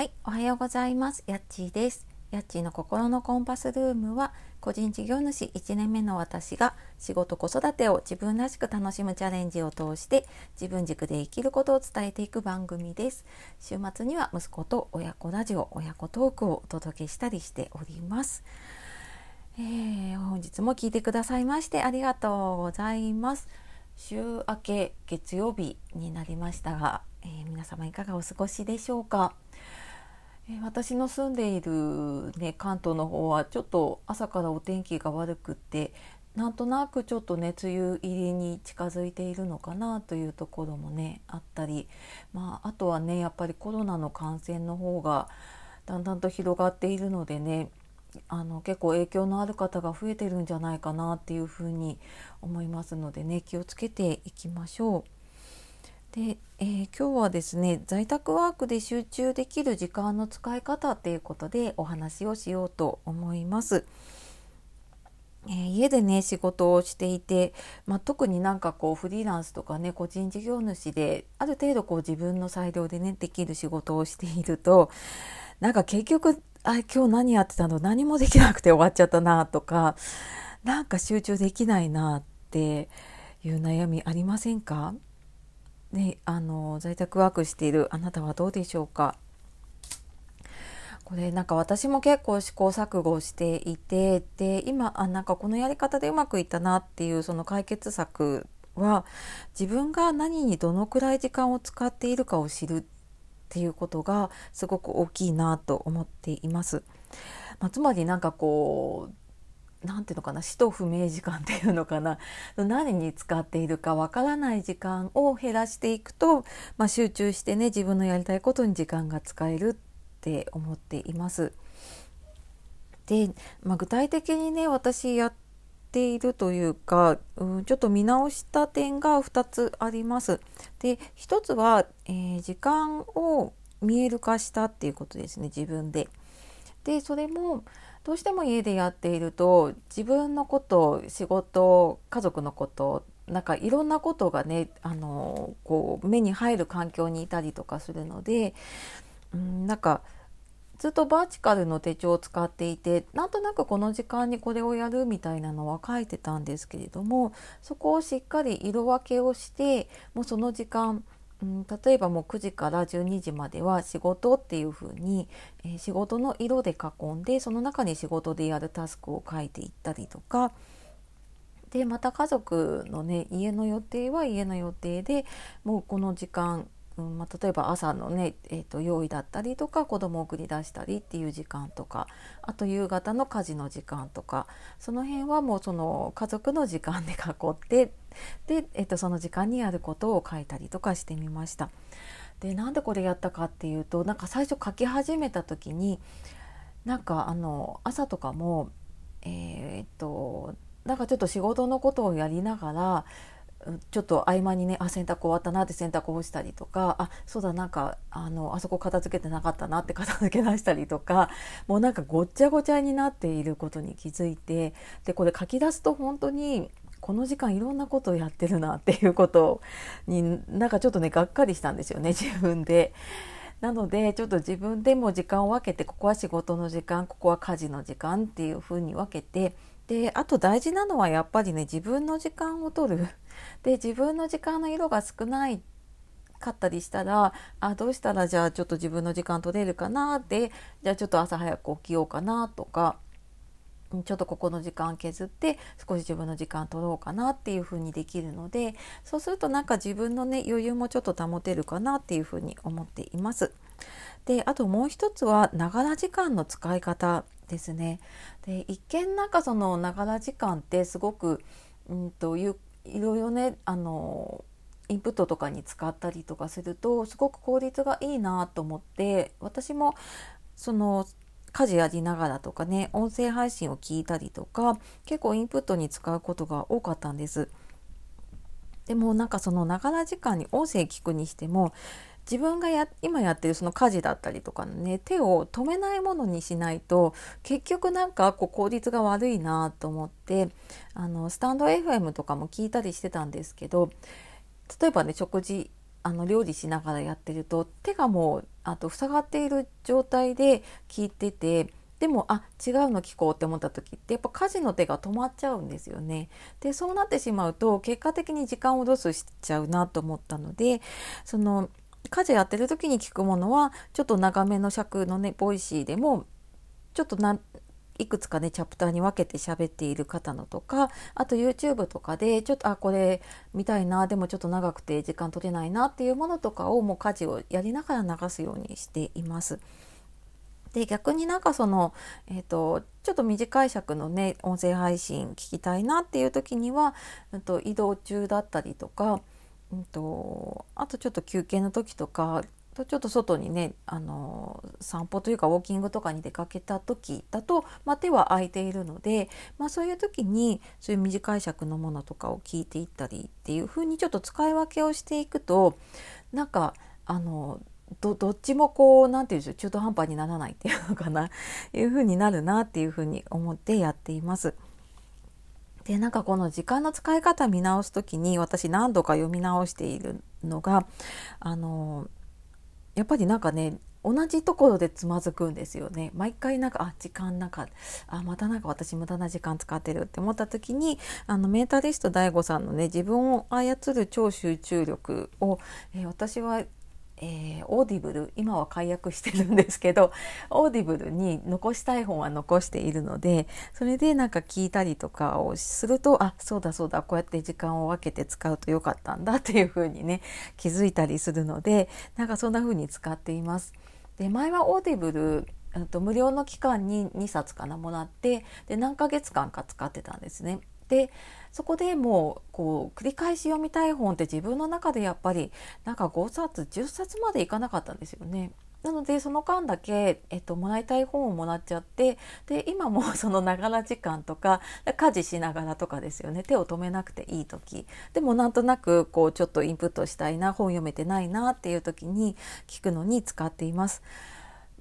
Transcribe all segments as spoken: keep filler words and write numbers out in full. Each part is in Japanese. はい、おはようございます。やっちーです。やっちーの心のコンパスルームは、個人事業主いちねんめの私が仕事子育てを自分らしく楽しむチャレンジを通して自分軸で生きることを伝えていく番組です。週末には息子と親子ラジオ、親子トークをお届けしたりしております。えー、本日も聞いてくださいましてありがとうございます。週明け月曜日になりましたが、えー、皆様いかがお過ごしでしょうか。私の住んでいる、ね、関東の方はちょっと朝からお天気が悪くって、なんとなくちょっとね、梅雨入りに近づいているのかなというところもね、あったり、まあ、あとはね、やっぱりコロナの感染の方がだんだんと広がっているのでね、あの結構影響のある方が増えてるんじゃないかなっていうふうに思いますのでね、気をつけていきましょう。でえー、今日はですね、在宅ワークで集中できる時間の使い方ということでお話をしようと思います。えー、家でね仕事をしていて、まあ、特になんかこうフリーランスとかね個人事業主である程度こう自分の裁量でねできる仕事をしていると、なんか結局あ今日何やってたの、何もできなくて終わっちゃったなとか、なんか集中できないなっていう悩みありませんか。ね、あの在宅ワークしているあなたはどうでしょうか。これなんか私も結構試行錯誤していて、で今あなんかこのやり方でうまくいったなっていうその解決策は、自分が何にどのくらい時間を使っているかを知るっていうことがすごく大きいなと思っています。まあ、つまりなんかこうなんていうのかな、使途不明時間っていうのかな、何に使っているかわからない時間を減らしていくと、まあ、集中してね自分のやりたいことに時間が使えるって思っています。で、まあ、具体的にね私やっているというか、うん、ちょっと見直した点がふたつあります。でひとつは、えー、時間を見える化したっていうことですね、自分で。でそれもどうしても家でやっていると、自分のこと、仕事、家族のこと、なんかいろんなことがね、あのこう目に入る環境にいたりとかするので、うん、なんかずっとバーチカルの手帳を使っていて、なんとなくこの時間にこれをやるみたいなのは書いてたんですけれども、そこをしっかり色分けをして、もうその時間、例えばもうくじからじゅうにじまでは仕事っていう風に、えー、仕事の色で囲んで、その中に仕事でやるタスクを書いていったりとかで、また家族のね家の予定は家の予定で、もうこの時間、うんまあ、例えば朝のね、えーと、用意だったりとか子供を送り出したりっていう時間とか、あと夕方の家事の時間とか、その辺はもうその家族の時間で囲ってで、えっと、その時間にやることを書いたりとかしてみました。でなんでこれやったかっていうと、なんか最初書き始めた時になんかあの朝とかもえー、っとなんかちょっと仕事のことをやりながら、ちょっと合間にねあ洗濯終わったなって洗濯干したりとか、あそうだなんか あのあそこ片付けてなかったなって片付け出したりとか、もうなんかごっちゃごちゃになっていることに気づいて、でこれ書き出すと本当にこの時間いろんなことをやってるなっていうことになんかちょっとねがっかりしたんですよね、自分で。なのでちょっと自分でも時間を分けて、ここは仕事の時間、ここは家事の時間っていうふうに分けて、であと大事なのはやっぱりね自分の時間を取る。で自分の時間の色が少ないかったりしたら、あどうしたらじゃあちょっと自分の時間取れるかな、でじゃあちょっと朝早く起きようかなとか、ちょっとここの時間削って少し自分の時間取ろうかなっていう風にできるので、そうするとなんか自分のね余裕もちょっと保てるかなっていう風に思っています。であともう一つはながら時間の使い方ですね。で一見なんかそのながら時間ってすごくうんといういろいろねあのインプットとかに使ったりとかするとすごく効率がいいなと思って、私もその家事やりながらとかね音声配信を聞いたりとか結構インプットに使うことが多かったんです。でもなんかそのながら時間に音声聞くにしても、自分がや今やってるその家事だったりとかね手を止めないものにしないと結局なんかこう効率が悪いなと思って、あのスタンドエフエムとかも聞いたりしてたんですけど、例えばね食事あの料理しながらやってると手がもうあと塞がっている状態で聞いてて、でもあ違うの聞こうって思った時ってやっぱ家事の手が止まっちゃうんですよね。でそうなってしまうと結果的に時間をロスしちゃうなと思ったので、その家事やってる時に聞くものはちょっと長めの尺のねボイシーでもちょっとないくつかねチャプターに分けて喋っている方のとか、あと YouTube とかでちょっとあこれ見たいなでもちょっと長くて時間取れないなっていうものとかをもう家事をやりながら流すようにしています。で逆になんかその、えーと、ちょっと短い尺のね音声配信聞きたいなっていう時には、うんと、移動中だったりとか、うんと、あとちょっと休憩の時とかちょっと外にねあの散歩というかウォーキングとかに出かけた時だと、まあ、手は空いているので、まあ、そういう時にそういう短い尺のものとかを聞いていったりっていう風にちょっと使い分けをしていくと、なんかあの ど, どっちもこうなんていうんでしょう、中途半端にならないっていうのかないう風になるなっていう風に思ってやっています。でなんかこの時間の使い方見直す時に私何度か読み直しているのがあのやっぱりなんかね同じところでつまずくんですよね。毎回なんかあ時間なんかあまたなんか私無駄な時間使ってるって思った時にあのメンタリスト ダイゴ さんのね自分を操る超集中力を、えー、私は、えー、オーディブル今は解約してるんですけどオーディブルに残したい本は残しているので、それでなんか聞いたりとかをするとあそうだそうだこうやって時間を分けて使うとよかったんだっていう風にね気づいたりするので、なんかそんな風に使っています。で前はオーディブル無料の期間ににさつかなもらってで何ヶ月間か使ってたんですね。でそこでもうこう繰り返し読みたい本って自分の中でやっぱりなんかごさつじゅっさつまでいかなかったんですよね。なのでその間だけ、えっと、もらいたい本をもらっちゃってで今もそのながら時間とか家事しながらとかですよね、手を止めなくていい時でもなんとなくこうちょっとインプットしたいな本読めてないなっていう時に聞くのに使っています。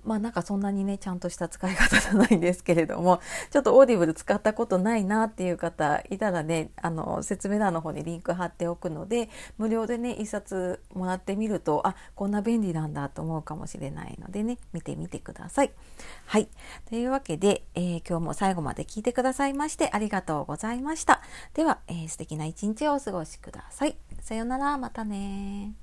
まあなんかそんなにねちゃんとした使い方じゃないんですけれども、ちょっとオーディブル使ったことないなっていう方いたらねあの説明欄の方にリンク貼っておくので無料でね一冊もらってみるとあこんな便利なんだと思うかもしれないのでね見てみてください。はい、というわけで、えー、今日も最後まで聞いてくださいましてありがとうございました。では、えー、素敵な一日をお過ごしください。さようなら、またね。